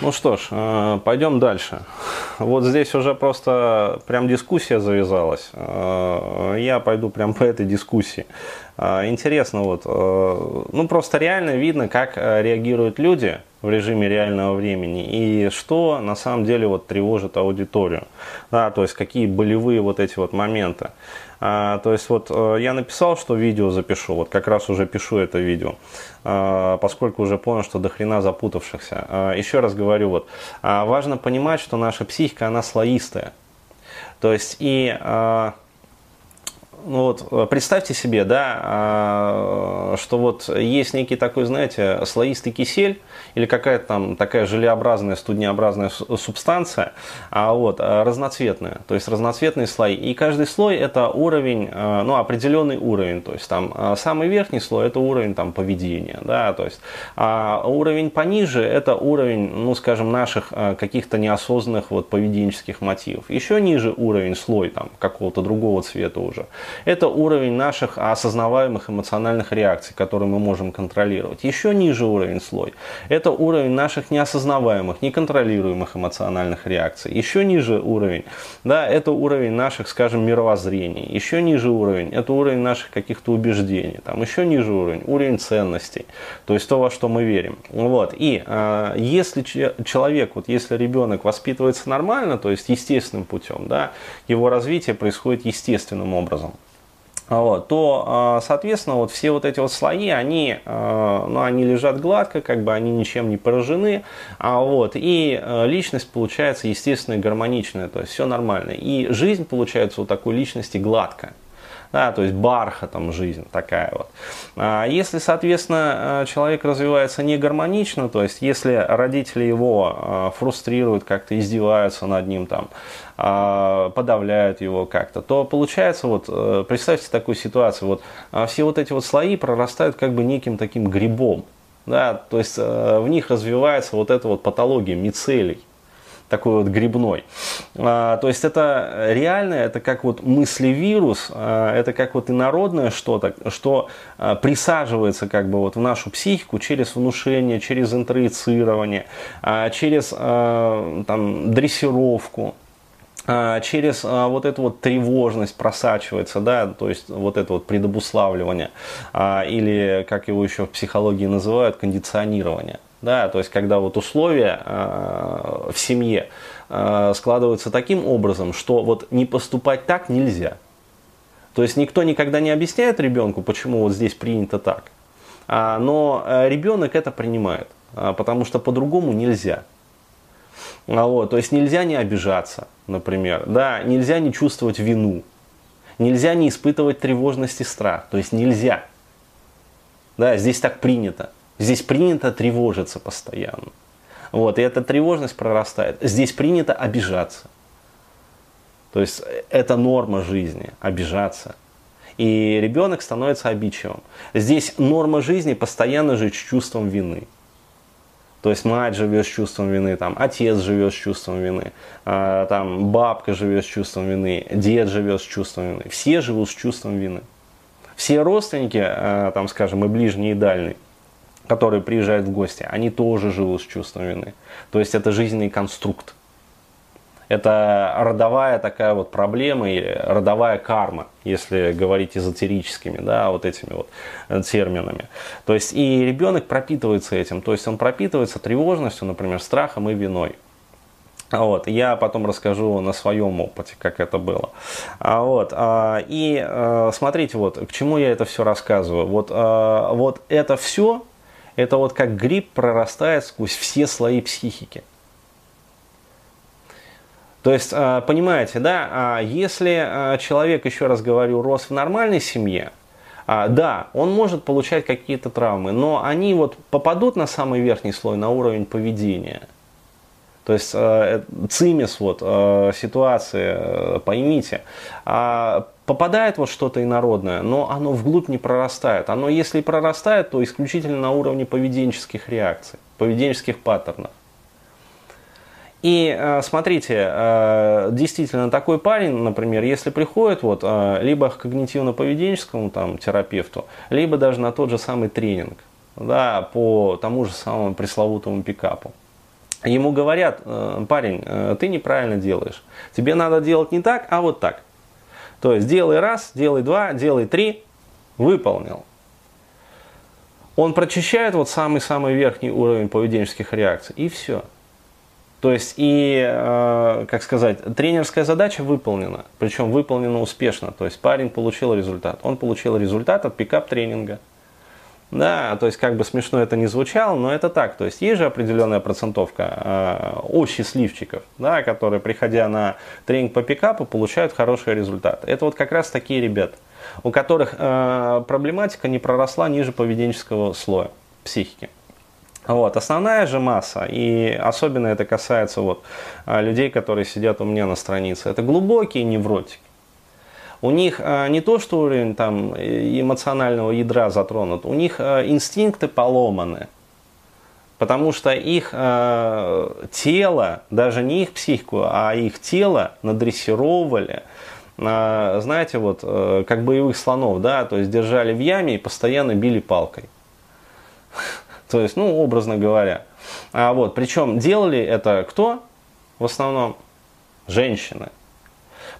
Ну что ж, пойдем дальше. Вот здесь уже просто прям дискуссия завязалась. Я пойду прям по этой дискуссии. Интересно вот, ну просто реально видно, как реагируют люди в режиме реального времени и что на самом деле вот тревожит аудиторию. Да, то есть какие болевые вот эти вот моменты. То есть вот я написал, что видео запишу, вот как раз уже пишу это видео, поскольку уже понял, что до хрена запутавшихся. Еще раз говорю, вот важно понимать, что наша психика, она слоистая. То есть и ну вот, представьте себе, да, что вот есть некий такой, знаете, слоистый кисель или какая-то там такая желеобразная, студнеобразная субстанция, а вот разноцветная, то есть разноцветные слои. И каждый слой это уровень, ну определенный уровень, то есть там самый верхний слой это уровень там поведения, да, то есть а уровень пониже это уровень, ну скажем, наших каких-то неосознанных вот поведенческих мотивов. Еще ниже уровень слой там какого-то другого цвета уже. Это уровень наших осознаваемых эмоциональных реакций, которые мы можем контролировать. Еще ниже уровень слой. Это уровень наших неосознаваемых, неконтролируемых эмоциональных реакций. Еще ниже уровень, да, это уровень наших, скажем, мировоззрений. Еще ниже уровень, это уровень наших каких-то убеждений. Там еще ниже уровень, уровень ценностей. То есть то, во что мы верим. Вот. И если человек, вот если ребенок воспитывается нормально, то есть естественным путем, да, его развитие происходит естественным образом. Вот, то, соответственно, вот все вот эти вот слои, они, ну, они лежат гладко, как бы они ничем не поражены, а вот, и личность получается, естественно, гармоничная, то есть все нормально. И жизнь получается у такой личности гладко. Да, то есть бархатом жизнь такая вот. А если, соответственно, человек развивается не гармонично, то есть если родители его фрустрируют, как-то издеваются над ним, там, подавляют его как-то, то получается, вот, представьте такую ситуацию, вот, все вот эти вот слои прорастают как бы неким таким грибом. Да, то есть в них развивается вот эта вот патология мицелий. Такой вот грибной. То есть это реально, это как вот мыслевирус, это как вот инородное что-то, что присаживается как бы вот в нашу психику через внушение, через интроицирование, через там, дрессировку. Через вот эту вот тревожность просачивается, да, то есть вот это вот предобуславливание, или, как его еще в психологии называют, кондиционирование, да, то есть когда вот условия в семье складываются таким образом, что вот не поступать так нельзя, то есть никто никогда не объясняет ребенку, почему вот здесь принято так, но ребенок это принимает, потому что по-другому нельзя. Вот, то есть нельзя не обижаться, например, да, нельзя не чувствовать вину, нельзя не испытывать тревожность и страх, то есть нельзя, да, здесь так принято, здесь принято тревожиться постоянно, вот, и эта тревожность прорастает, здесь принято обижаться, то есть это норма жизни, обижаться. И ребенок становится обидчивым, здесь норма жизни постоянно жить с чувством вины. То есть мать живет с чувством вины, там, отец живет с чувством вины, там, бабка живет с чувством вины, дед живет с чувством вины. Все живут с чувством вины. Все родственники, там, скажем, и ближние, и дальние, которые приезжают в гости, они тоже живут с чувством вины. То есть это жизненный конструкт. Это родовая такая вот проблема или родовая карма, если говорить эзотерическими, да, вот этими вот терминами. То есть и ребенок пропитывается этим, то есть он пропитывается тревожностью, например, страхом и виной. Вот, я потом расскажу на своем опыте, как это было. Вот, и смотрите, вот, к чему я это все рассказываю. Вот это все, это вот как гриб прорастает сквозь все слои психики. То есть, понимаете, да, если человек, еще раз говорю, рос в нормальной семье, да, он может получать какие-то травмы, но они вот попадут на самый верхний слой, на уровень поведения. То есть, цимис вот, ситуации, поймите, попадает вот что-то инородное, но оно вглубь не прорастает. Оно, если прорастает, то исключительно на уровне поведенческих реакций, поведенческих паттернов. И смотрите, действительно такой парень, например, если приходит вот, либо к когнитивно-поведенческому там, терапевту, либо даже на тот же самый тренинг, да, по тому же самому пресловутому пикапу. Ему говорят: парень, ты неправильно делаешь. Тебе надо делать не так, а вот так. То есть делай раз, делай два, делай три. Выполнил. Он прочищает вот самый-самый верхний уровень поведенческих реакций. И все. То есть как сказать, тренерская задача выполнена. Причем выполнена успешно. То есть парень получил результат. Он получил результат от пикап-тренинга. Да, то есть как бы смешно это ни звучало, но это так. То есть есть же определенная процентовка у счастливчиков, да, которые, приходя на тренинг по пикапу, получают хорошие результаты. Это вот как раз такие ребята, у которых проблематика не проросла ниже поведенческого слоя психики. Вот. Основная же масса, и особенно это касается вот людей, которые сидят у меня на странице, это глубокие невротики. У них не то, что уровень там эмоционального ядра затронут, у них инстинкты поломаны. Потому что их тело, даже не их психику, а их тело надрессировали, знаете, вот как боевых слонов, да, то есть держали в яме и постоянно били палкой. То есть, ну, образно говоря. А вот, причем делали это кто? В основном женщины.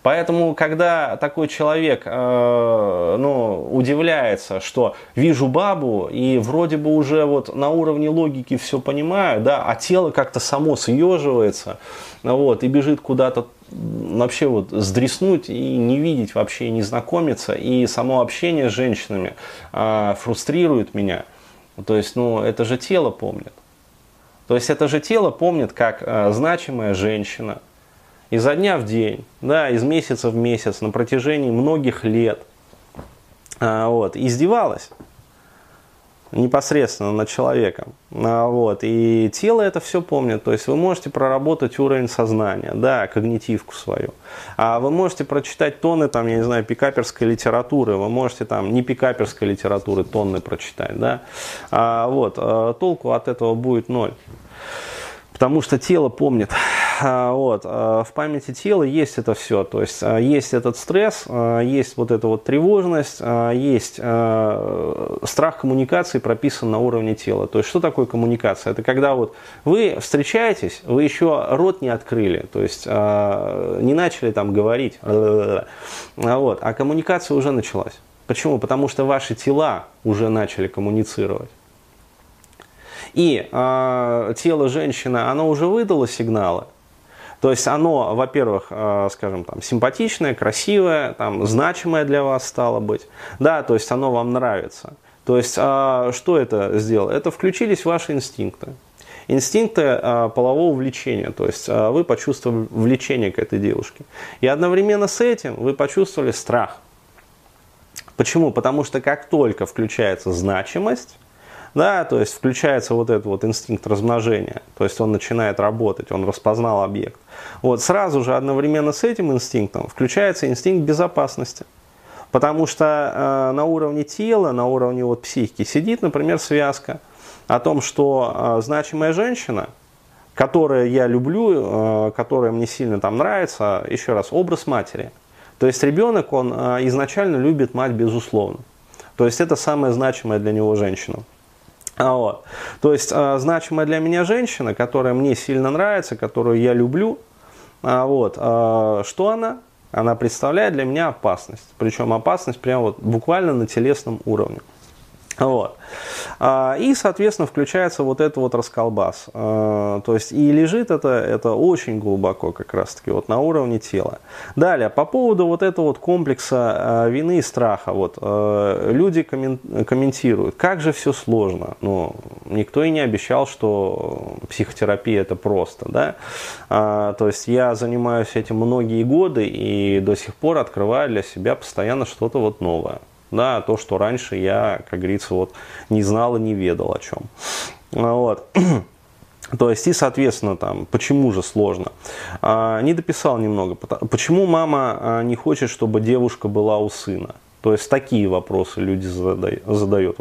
Поэтому, когда такой человек удивляется, что вижу бабу и вроде бы уже вот на уровне логики все понимаю, да, а тело как-то само съеживается, вот, и бежит куда-то вообще вот сдреснуть и не видеть вообще, не знакомиться, и само общение с женщинами фрустрирует меня. То есть, ну, это же тело помнит. То есть, это же тело помнит как значимая женщина. Изо дня в день, да, из месяца в месяц, на протяжении многих лет издевалась непосредственно над человеком. И тело это все помнит. То есть вы можете проработать уровень сознания, да, когнитивку свою. А вы можете прочитать тонны, там, я не знаю, пикаперской литературы. Вы можете там не пикаперской литературы тонны прочитать. Да? Толку от этого будет ноль. Потому что тело помнит. В памяти тела есть это все. То есть есть этот стресс, есть вот эта вот тревожность, есть страх коммуникации, прописан на уровне тела. То есть что такое коммуникация? Это когда вот вы встречаетесь, вы еще рот не открыли, то есть не начали там говорить, а коммуникация уже началась. Почему? Потому что ваши тела уже начали коммуницировать. И тело женщины, оно уже выдало сигналы. То есть оно, во-первых, скажем, там, симпатичное, красивое, там, значимое для вас стало быть. Да, то есть оно вам нравится. То есть что это сделало? Это включились ваши инстинкты. Инстинкты полового влечения. То есть вы почувствовали влечение к этой девушке. И одновременно с этим вы почувствовали страх. Почему? Потому что как только включается значимость, да, то есть включается вот этот вот инстинкт размножения, то есть он начинает работать, он распознал объект. Вот сразу же одновременно с этим инстинктом включается инстинкт безопасности. Потому что на уровне тела, на уровне вот психики сидит, например, связка о том, что значимая женщина, которую я люблю, которая мне сильно там нравится, еще раз, образ матери. То есть ребенок, он изначально любит мать безусловно. То есть это самая значимая для него женщина. Вот. То есть значимая для меня женщина, которая мне сильно нравится, которую я люблю, что она? Она представляет для меня опасность. Причем опасность прямо вот буквально на телесном уровне. Вот. И, соответственно, включается вот этот вот расколбас. То есть и лежит это очень глубоко как раз-таки вот на уровне тела. Далее, по поводу вот этого вот комплекса вины и страха. Вот, люди комментируют, как же все сложно. Но никто и не обещал, что психотерапия это просто. Да? То есть я занимаюсь этим многие годы и до сих пор открываю для себя постоянно что-то вот новое. Да, то, что раньше я, как говорится, вот, не знал и не ведал о чем. Вот. То есть, и, соответственно, там, почему же сложно? Не дописал немного. Почему мама не хочет, чтобы девушка была у сына? То есть, такие вопросы люди задают.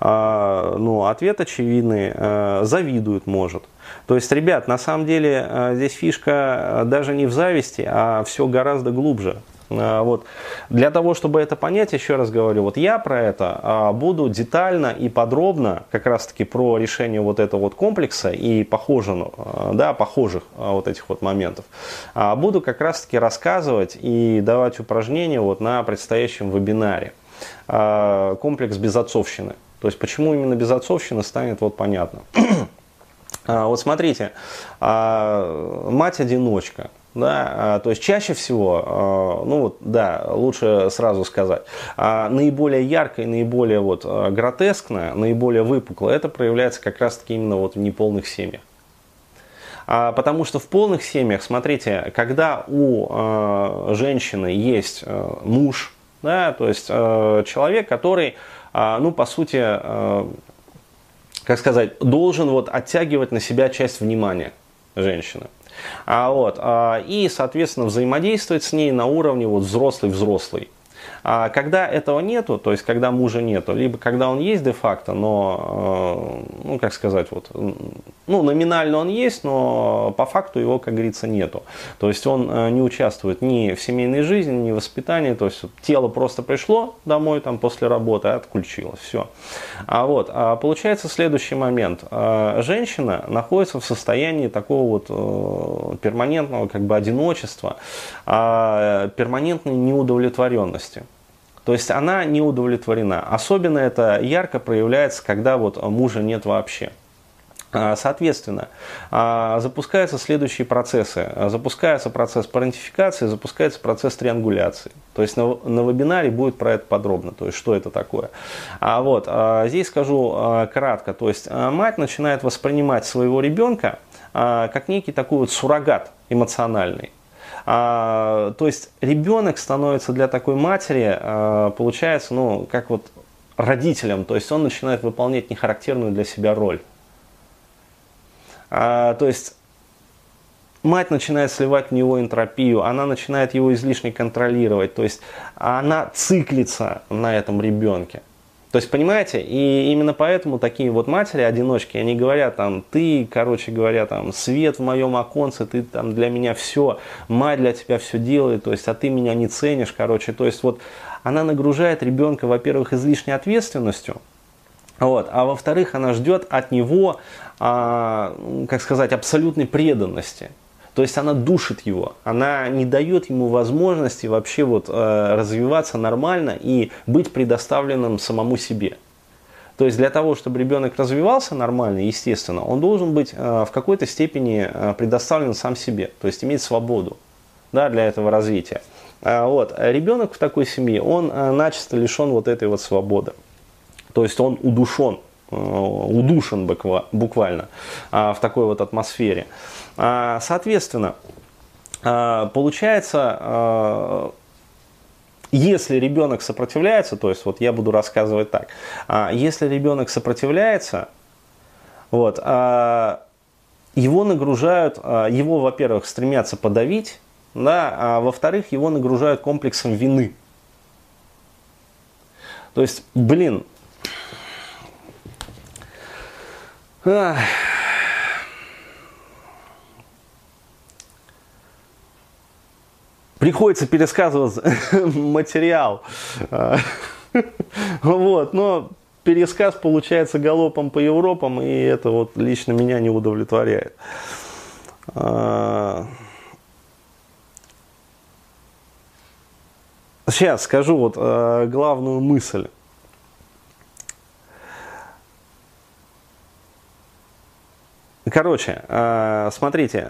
Ответ очевидный. Завидует, может. То есть, ребят, на самом деле, здесь фишка даже не в зависти, а все гораздо глубже. Вот. Для того, чтобы это понять, еще раз говорю, вот я про это буду детально и подробно, как раз таки про решение вот этого вот комплекса и похожих вот этих вот моментов, буду как раз таки рассказывать и давать упражнения вот на предстоящем вебинаре «Комплекс безотцовщины». То есть почему именно безотцовщина, станет вот понятно. Вот смотрите, мать-одиночка. Да, то есть чаще всего, ну вот, да, лучше сразу сказать, наиболее яркое, наиболее вот гротескное, наиболее выпуклое, это проявляется как раз-таки именно вот в неполных семьях. Потому что в полных семьях, смотрите, когда у женщины есть муж, да, то есть человек, который, ну, по сути, как сказать, должен вот оттягивать на себя часть внимания женщины. И, соответственно, взаимодействовать с ней на уровне вот взрослый-взрослый. Когда этого нету, то есть когда мужа нету, либо когда он есть де-факто, но, ну, как сказать, вот, ну, номинально он есть, но по факту его, как говорится, нету. То есть он не участвует ни в семейной жизни, ни в воспитании, то есть тело просто пришло домой там, после работы, отключилось, все. Получается следующий момент. Женщина находится в состоянии такого вот перманентного как бы одиночества, перманентной неудовлетворенности. То есть она не удовлетворена. Особенно это ярко проявляется, когда вот мужа нет вообще. Соответственно, запускаются следующие процессы. Запускается процесс парентификации, запускается процесс триангуляции. То есть на вебинаре будет про это подробно, то есть что это такое. Здесь скажу кратко. То есть мать начинает воспринимать своего ребенка как некий такой вот суррогат эмоциональный. То есть ребенок становится для такой матери, получается, ну, как вот родителем, то есть он начинает выполнять нехарактерную для себя роль. То есть мать начинает сливать в него энтропию, она начинает его излишне контролировать, то есть она циклится на этом ребенке. То есть, понимаете, и именно поэтому такие вот матери-одиночки, они говорят там, ты, короче говоря, там, свет в моем оконце, ты там для меня все, мать для тебя все делает, то есть, а ты меня не ценишь, короче. То есть, вот она нагружает ребенка, во-первых, излишней ответственностью, вот, а во-вторых, она ждет от него, как сказать, абсолютной преданности. То есть она душит его, она не дает ему возможности вообще вот, развиваться нормально и быть предоставленным самому себе. То есть для того, чтобы ребенок развивался нормально, естественно, он должен быть в какой-то степени предоставлен сам себе, то есть иметь свободу, да, для этого развития. Ребенок в такой семье, он начисто лишен вот этой вот свободы, то есть он удушен буквально в такой вот атмосфере. Соответственно, получается, если ребенок сопротивляется, то есть вот я буду рассказывать так, если ребенок сопротивляется, вот, его нагружают, его, во-первых, стремятся подавить, да, а во-вторых, его нагружают комплексом вины. То есть, блин, приходится пересказывать материал. Вот, но пересказ получается галопом по Европам, и это вот лично меня не удовлетворяет. Сейчас скажу вот главную мысль. Короче, смотрите,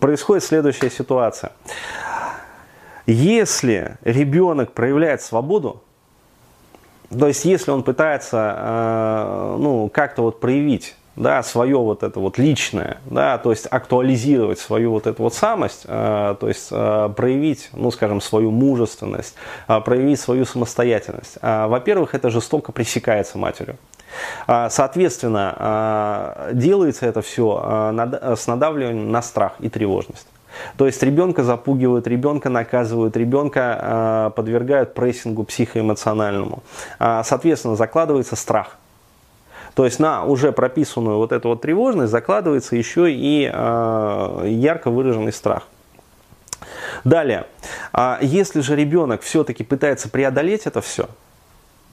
происходит следующая ситуация. Если ребенок проявляет свободу, то есть если он пытается, ну, как-то вот проявить, да, свое вот это вот личное, да, то есть актуализировать свою вот эту вот самость, то есть проявить, ну, скажем, свою мужественность, проявить свою самостоятельность. Во-первых, это жестоко пресекается матерью. Соответственно, делается это все с надавливанием на страх и тревожность. То есть ребенка запугивают, ребенка наказывают, ребенка подвергают прессингу психоэмоциональному. Соответственно, закладывается страх. То есть на уже прописанную вот эту вот тревожность закладывается еще и ярко выраженный страх. Далее, если же ребенок все-таки пытается преодолеть это все,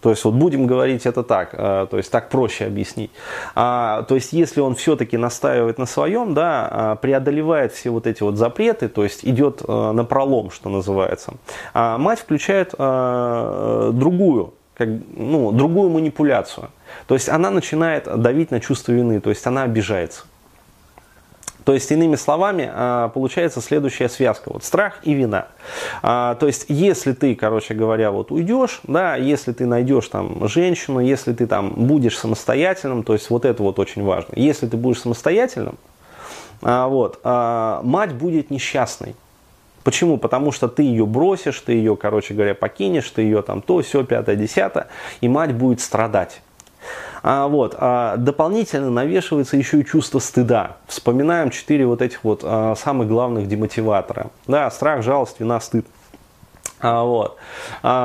то есть вот будем говорить это так, то есть так проще объяснить. То есть если он все-таки настаивает на своем, да, преодолевает все вот эти вот запреты, то есть идет напролом, что называется, мать включает другую, другую манипуляцию. То есть она начинает давить на чувство вины, то есть она обижается. То есть, иными словами, получается следующая связка. Вот страх и вина. То есть, если ты, короче говоря, вот уйдешь, да, если ты найдешь там женщину, если ты там будешь самостоятельным, то есть, вот это вот очень важно. Если ты будешь самостоятельным, вот, мать будет несчастной. Почему? Потому что ты ее бросишь, ты ее, короче говоря, покинешь, ты ее там то, сё, пятое, десятое, и мать будет страдать. Дополнительно навешивается еще и чувство стыда. Вспоминаем 4 вот этих вот самых главных демотиватора. Да, страх, жалость, вина, стыд. То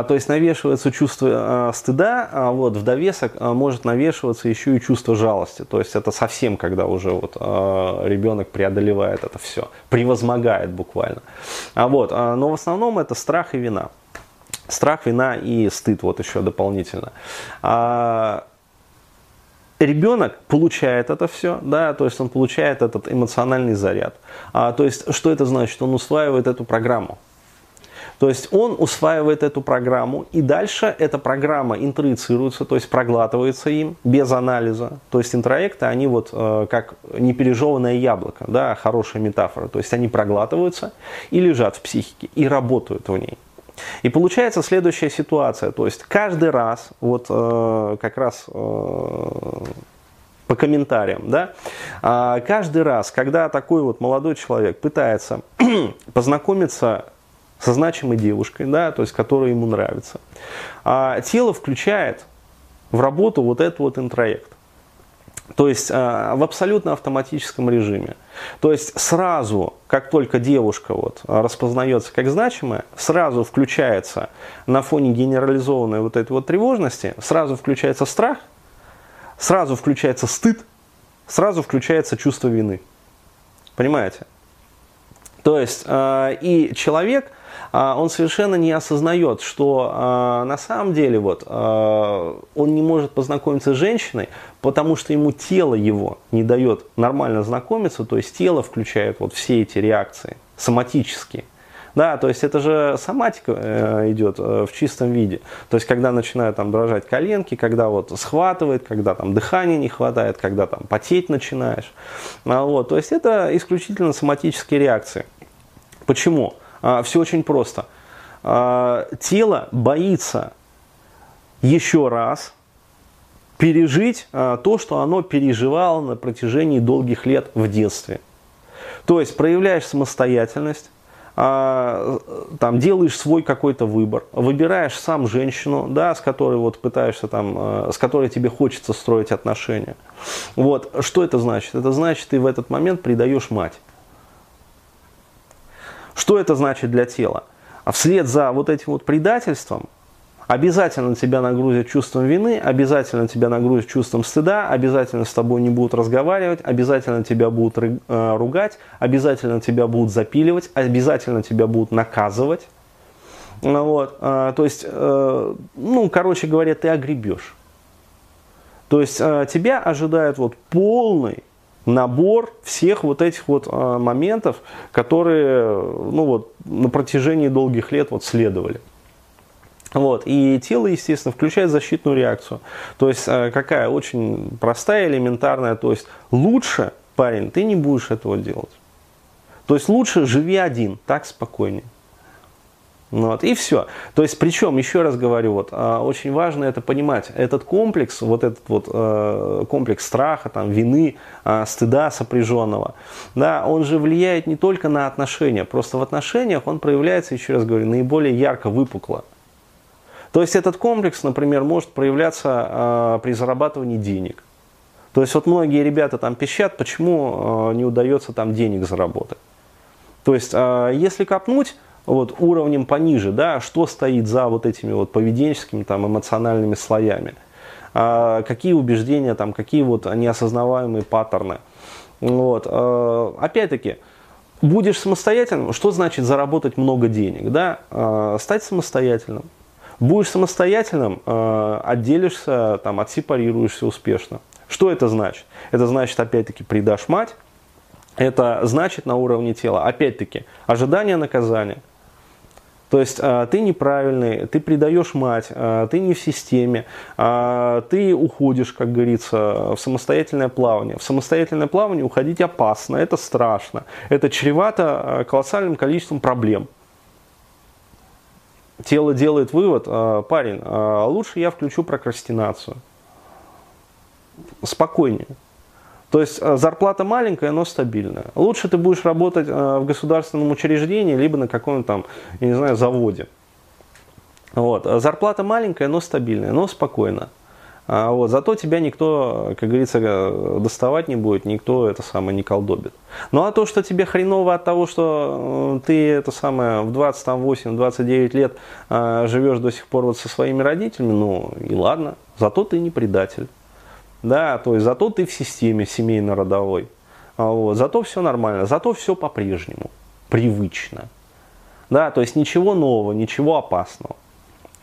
есть навешивается чувство стыда, в довесок может навешиваться еще и чувство жалости. То есть это совсем, когда уже ребенок преодолевает это все, превозмогает буквально. Но в основном это страх и вина. Страх, вина и стыд вот еще дополнительно. Ребенок получает это все, да, то есть он получает этот эмоциональный заряд. То есть, что это значит? Он усваивает эту программу. То есть он усваивает эту программу, и дальше эта программа интроицируется, то есть проглатывается им без анализа. То есть интроекты, они вот как непережеванное яблоко, да, хорошая метафора. То есть они проглатываются и лежат в психике, и работают в ней. И получается следующая ситуация, то есть каждый раз, как раз по комментариям, да, каждый раз, когда такой вот молодой человек пытается познакомиться со значимой девушкой, да, то есть которая ему нравится, тело включает в работу вот этот вот интроект. То есть в абсолютно автоматическом режиме. То есть сразу, как только девушка распознается как значимая, сразу включается на фоне генерализованной вот этой вот тревожности, сразу включается страх, сразу включается стыд, сразу включается чувство вины. Понимаете? То есть и человек, он совершенно не осознает, что на самом деле он не может познакомиться с женщиной, потому что ему тело его не дает нормально знакомиться, то есть тело включает все эти реакции соматические. Да, то есть это же соматика идет в чистом виде. То есть когда начинают там дрожать коленки, когда схватывает, когда там дыхания не хватает, когда там потеть начинаешь. То есть это исключительно соматические реакции. Почему? Все очень просто. Тело боится еще раз пережить то, что оно переживало на протяжении долгих лет в детстве. То есть проявляешь самостоятельность, там делаешь свой какой-то выбор, выбираешь сам женщину, да, с которой пытаешься с которой тебе хочется строить отношения. Что это значит? Это значит, ты в этот момент предаешь мать. Что это значит для тела? Вслед за этим предательством обязательно тебя нагрузят чувством вины, обязательно тебя нагрузят чувством стыда, обязательно с тобой не будут разговаривать, обязательно тебя будут ругать, обязательно тебя будут запиливать, обязательно тебя будут наказывать. То есть, короче говоря, ты огребешь. То есть тебя ожидает полный набор всех этих моментов, которые на протяжении долгих лет следовали. И тело, естественно, включает защитную реакцию. То есть какая очень простая, элементарная. То есть лучше, парень, ты не будешь этого делать. То есть лучше живи один, так спокойнее. И все. То есть, причем, еще раз говорю, очень важно это понимать. Этот комплекс, комплекс страха, вины, стыда сопряженного, да, он же влияет не только на отношения. Просто в отношениях он проявляется, еще раз говорю, наиболее ярко, выпукло. То есть этот комплекс, например, может проявляться при зарабатывании денег. То есть многие ребята пищат, почему не удается денег заработать. То есть если копнуть уровнем пониже, да, что стоит за этими поведенческими, эмоциональными слоями, какие убеждения, какие неосознаваемые паттерны. Опять-таки, будешь самостоятельным, что значит заработать много денег? Да? Стать самостоятельным. Будешь самостоятельным, отделишься, там, отсепарируешься успешно. Что это значит? Это значит, опять-таки, предашь мать. Это значит на уровне тела, опять-таки, ожидание наказания. То есть ты неправильный, ты предаешь мать, ты не в системе, ты уходишь, как говорится, в самостоятельное плавание. В самостоятельное плавание уходить опасно, это страшно, это чревато колоссальным количеством проблем. Тело делает вывод: парень, лучше я включу прокрастинацию. Спокойнее. То есть зарплата маленькая, но стабильная. Лучше ты будешь работать в государственном учреждении, либо на каком-то там, я не знаю, заводе. Вот. Зарплата маленькая, но стабильная, но спокойно. Вот. Зато тебя никто, как говорится, доставать не будет, никто это самое не колдобит. Ну а то, что тебе хреново от того, что ты это самое в 28-29 лет живешь до сих пор вот со своими родителями, ну и ладно, зато ты не предатель. Да, то есть зато ты в системе семейно-родовой, вот, зато все нормально, зато все по-прежнему, привычно. Да, то есть ничего нового, ничего опасного.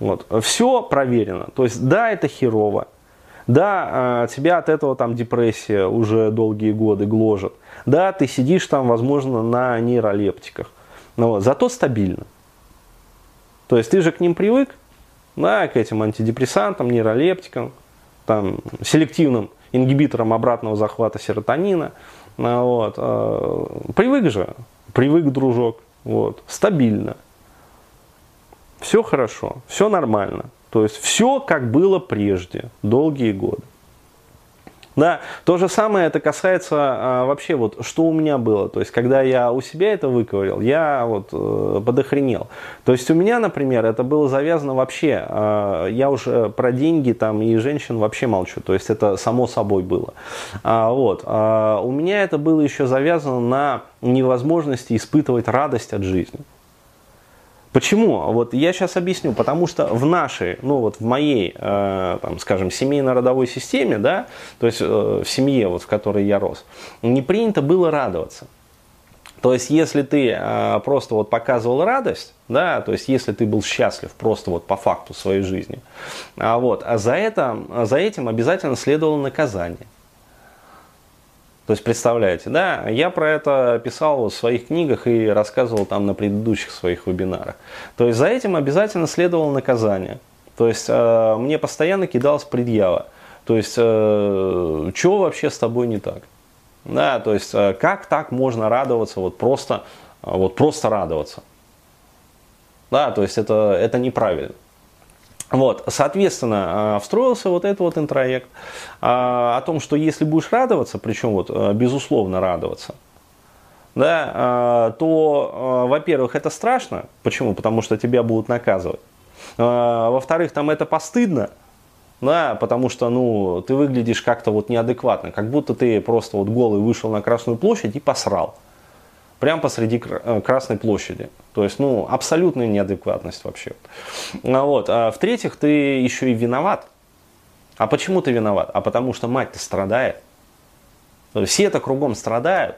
Вот. Все проверено. То есть да, это херово, да, тебя от этого там депрессия уже долгие годы гложет, да, ты сидишь там, возможно, на нейролептиках, вот, зато стабильно. То есть ты же к ним привык, да, к этим антидепрессантам, нейролептикам. Там, селективным ингибитором обратного захвата серотонина. Вот. Привык же, привык, дружок, вот. Стабильно. Все хорошо, все нормально. То есть все как было прежде, долгие годы. Да, то же самое это касается вообще, вот, что у меня было. То есть, когда я у себя это выковырил, я вот подохренел. То есть, у меня, например, это было завязано вообще, я уже про деньги там и женщин вообще молчу. То есть, это само собой было. У меня это было еще завязано на невозможности испытывать радость от жизни. Почему? Вот я сейчас объясню. Потому что в нашей, ну вот в моей, там, скажем, семейно-родовой системе, да, то есть в семье, вот, в которой я рос, не принято было радоваться. То есть если ты просто вот показывал радость, да, то есть если ты был счастлив просто вот по факту своей жизни, вот, а за этим обязательно следовало наказание. То есть, представляете, да, я про это писал в своих книгах и рассказывал там на предыдущих своих вебинарах. То есть, за этим обязательно следовало наказание. То есть, мне постоянно кидалась предъява. То есть, чего вообще с тобой не так? Да, то есть, как так можно радоваться, вот просто радоваться? Да, то есть, это неправильно. Вот, соответственно, встроился вот этот вот интроект о том, что если будешь радоваться, причем вот безусловно радоваться, да, то, во-первых, это страшно. Почему? Потому что тебя будут наказывать. Во-вторых, там это постыдно, да, потому что, ну, ты выглядишь как-то вот неадекватно, как будто ты просто вот голый вышел на Красную площадь и посрал. Прямо посреди Красной площади. То есть, ну, абсолютная неадекватность вообще. Вот. А в-третьих, ты еще и виноват. А почему ты виноват? А потому что мать-то страдает. То есть, все-то кругом страдают.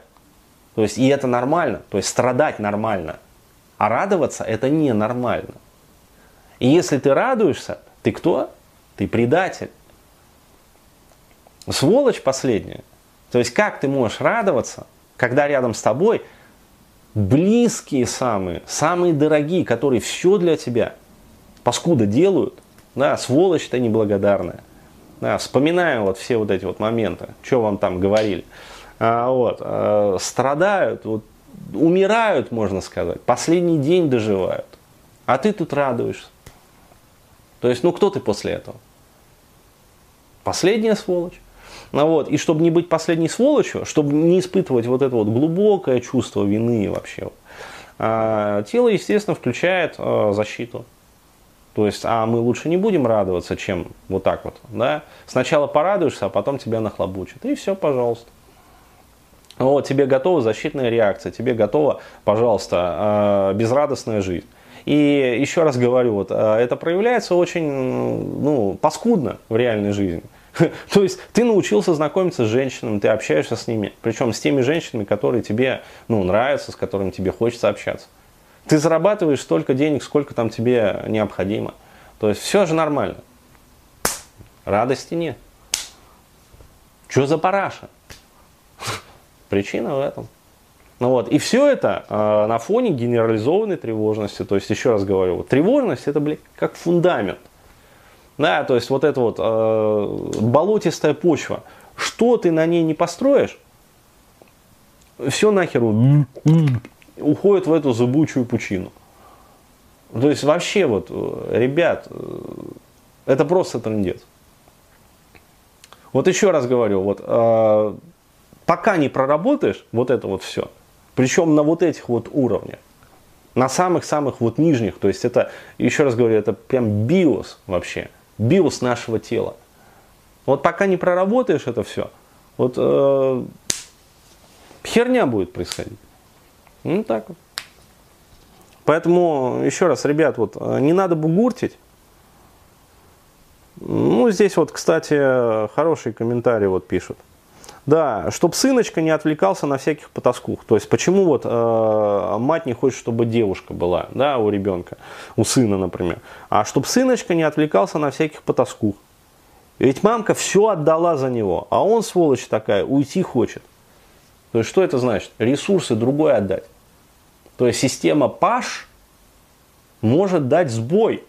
То есть, и это нормально. То есть, страдать нормально. А радоваться это ненормально. И если ты радуешься, ты кто? Ты предатель. Сволочь последняя. То есть, как ты можешь радоваться, когда рядом с тобой... близкие самые дорогие, которые все для тебя, паскуда делают, да, сволочь-то неблагодарная. Да, вспоминаем вот все вот эти вот моменты, что вам там говорили. Страдают, вот, умирают, можно сказать, последний день доживают. А ты тут радуешься. То есть, ну кто ты после этого? Последняя сволочь. Вот. И чтобы не быть последней сволочью, чтобы не испытывать вот это вот глубокое чувство вины вообще, тело, естественно, включает защиту. То есть, а мы лучше не будем радоваться, чем вот так вот. Да? Сначала порадуешься, а потом тебя нахлобучат. И все, пожалуйста. Вот, тебе готова защитная реакция, тебе готова, пожалуйста, безрадостная жизнь. И еще раз говорю, вот, это проявляется очень, ну, паскудно в реальной жизни. То есть ты научился знакомиться с женщинами, ты общаешься с ними, причем с теми женщинами, которые тебе нравятся, с которыми тебе хочется общаться. Ты зарабатываешь столько денег, сколько там тебе необходимо. То есть все же нормально. Радости нет. Что за параша? Причина в этом. Ну вот. И все это на фоне генерализованной тревожности. То есть, еще раз говорю, тревожность это, блин, как фундамент. Да, то есть вот эта вот болотистая почва. Что ты на ней не построишь, все нахер уходит в эту зыбучую пучину. То есть вообще вот, ребят, это просто трындец. Вот еще раз говорю, вот пока не проработаешь вот это вот все, причем на вот этих вот уровнях, на самых-самых вот нижних, то есть это, еще раз говорю, это прям биос вообще, биос нашего тела. Вот пока не проработаешь это все, вот херня будет происходить. Ну так вот. Поэтому, еще раз, ребят, вот не надо бугуртить. Ну, здесь вот, кстати, хорошие комментарии вот пишут. Да, чтобы сыночка не отвлекался на всяких потаскух. То есть, почему вот мать не хочет, чтобы девушка была, да, у ребенка, у сына, например. А чтобы сыночка не отвлекался на всяких потаскух. Ведь мамка все отдала за него, а он, сволочь такая, уйти хочет. То есть, что это значит? Ресурсы другой отдать. То есть, система ПАШ может дать сбой.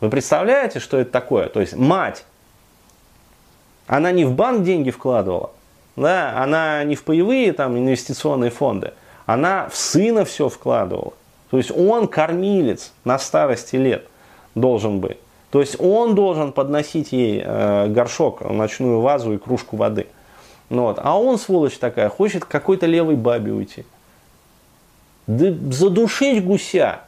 Вы представляете, что это такое? То есть, мать... Она не в банк деньги вкладывала, да, она не в паевые там, инвестиционные фонды, она в сына все вкладывала. То есть он кормилец на старости лет должен быть. То есть он должен подносить ей горшок, ночную вазу и кружку воды. Вот. А он, сволочь такая, хочет к какой-то левой бабе уйти. Да задушить гуся.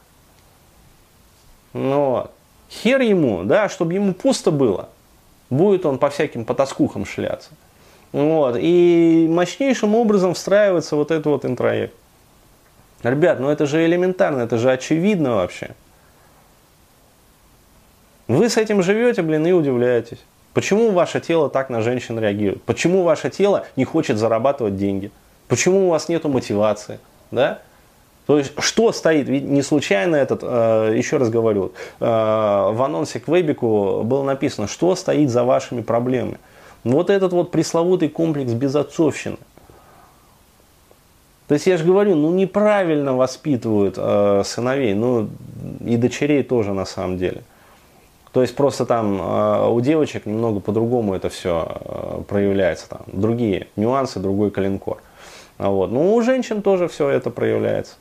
Вот. Хер ему, да, чтобы ему пусто было. Будет он по всяким потаскухам шляться. Вот. И мощнейшим образом встраивается вот этот вот интроект. Ребят, ну это же элементарно, это же очевидно вообще. Вы с этим живете, блин, и удивляетесь. Почему ваше тело так на женщин реагирует? Почему ваше тело не хочет зарабатывать деньги? Почему у вас нету мотивации? Да? То есть, что стоит, ведь не случайно этот, еще раз говорю, в анонсе к вебику было написано, что стоит за вашими проблемами. Вот этот вот пресловутый комплекс безотцовщины. То есть, я же говорю, ну неправильно воспитывают сыновей, ну и дочерей тоже на самом деле. То есть, просто там у девочек немного по-другому это все проявляется. Там другие нюансы, другой коленкор. Вот. Ну, у женщин тоже все это проявляется.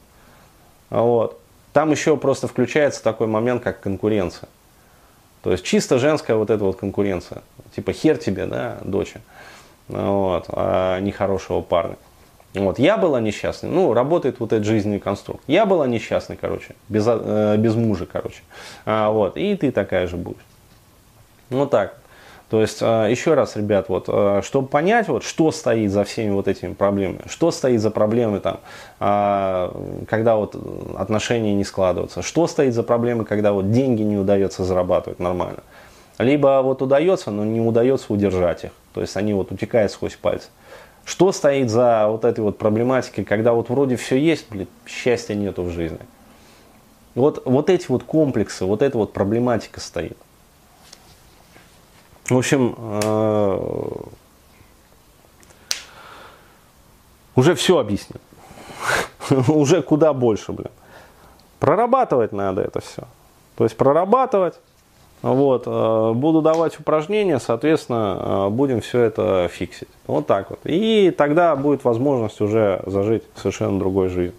Вот. Там еще просто включается такой момент, как конкуренция. То есть чисто женская вот эта вот конкуренция. Типа хер тебе, да, доча, вот, а нехорошего парня. Вот. Я была несчастной, ну, работает вот этот жизненный конструкт. Я была несчастной, короче, без мужа, короче. Вот. И ты такая же будешь. Ну так. То есть, еще раз, ребят, вот, чтобы понять, вот, что стоит за всеми вот этими проблемами, что стоит за проблемы, там, когда вот отношения не складываются, что стоит за проблемы, когда вот деньги не удается зарабатывать нормально. Либо вот удается, но не удается удержать их, то есть они вот утекают сквозь пальцы. Что стоит за вот этой вот проблематикой, когда вот вроде все есть, блин, счастья нету в жизни. Вот эти вот комплексы, вот эта вот проблематика стоит. В общем, уже все объяснил. Уже куда больше, блин. Прорабатывать надо это все. То есть прорабатывать. Вот, буду давать упражнения, соответственно, будем все это фиксить. Вот так вот. И тогда будет возможность уже зажить совершенно другой жизнью.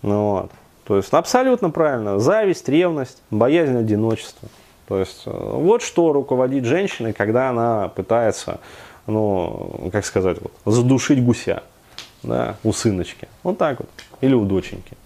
Вот. То есть абсолютно правильно. Зависть, ревность, боязнь одиночества. То есть, вот что руководит женщиной, когда она пытается, ну, как сказать, вот, задушить гуся, да, у сыночки. Вот так вот. Или у доченьки.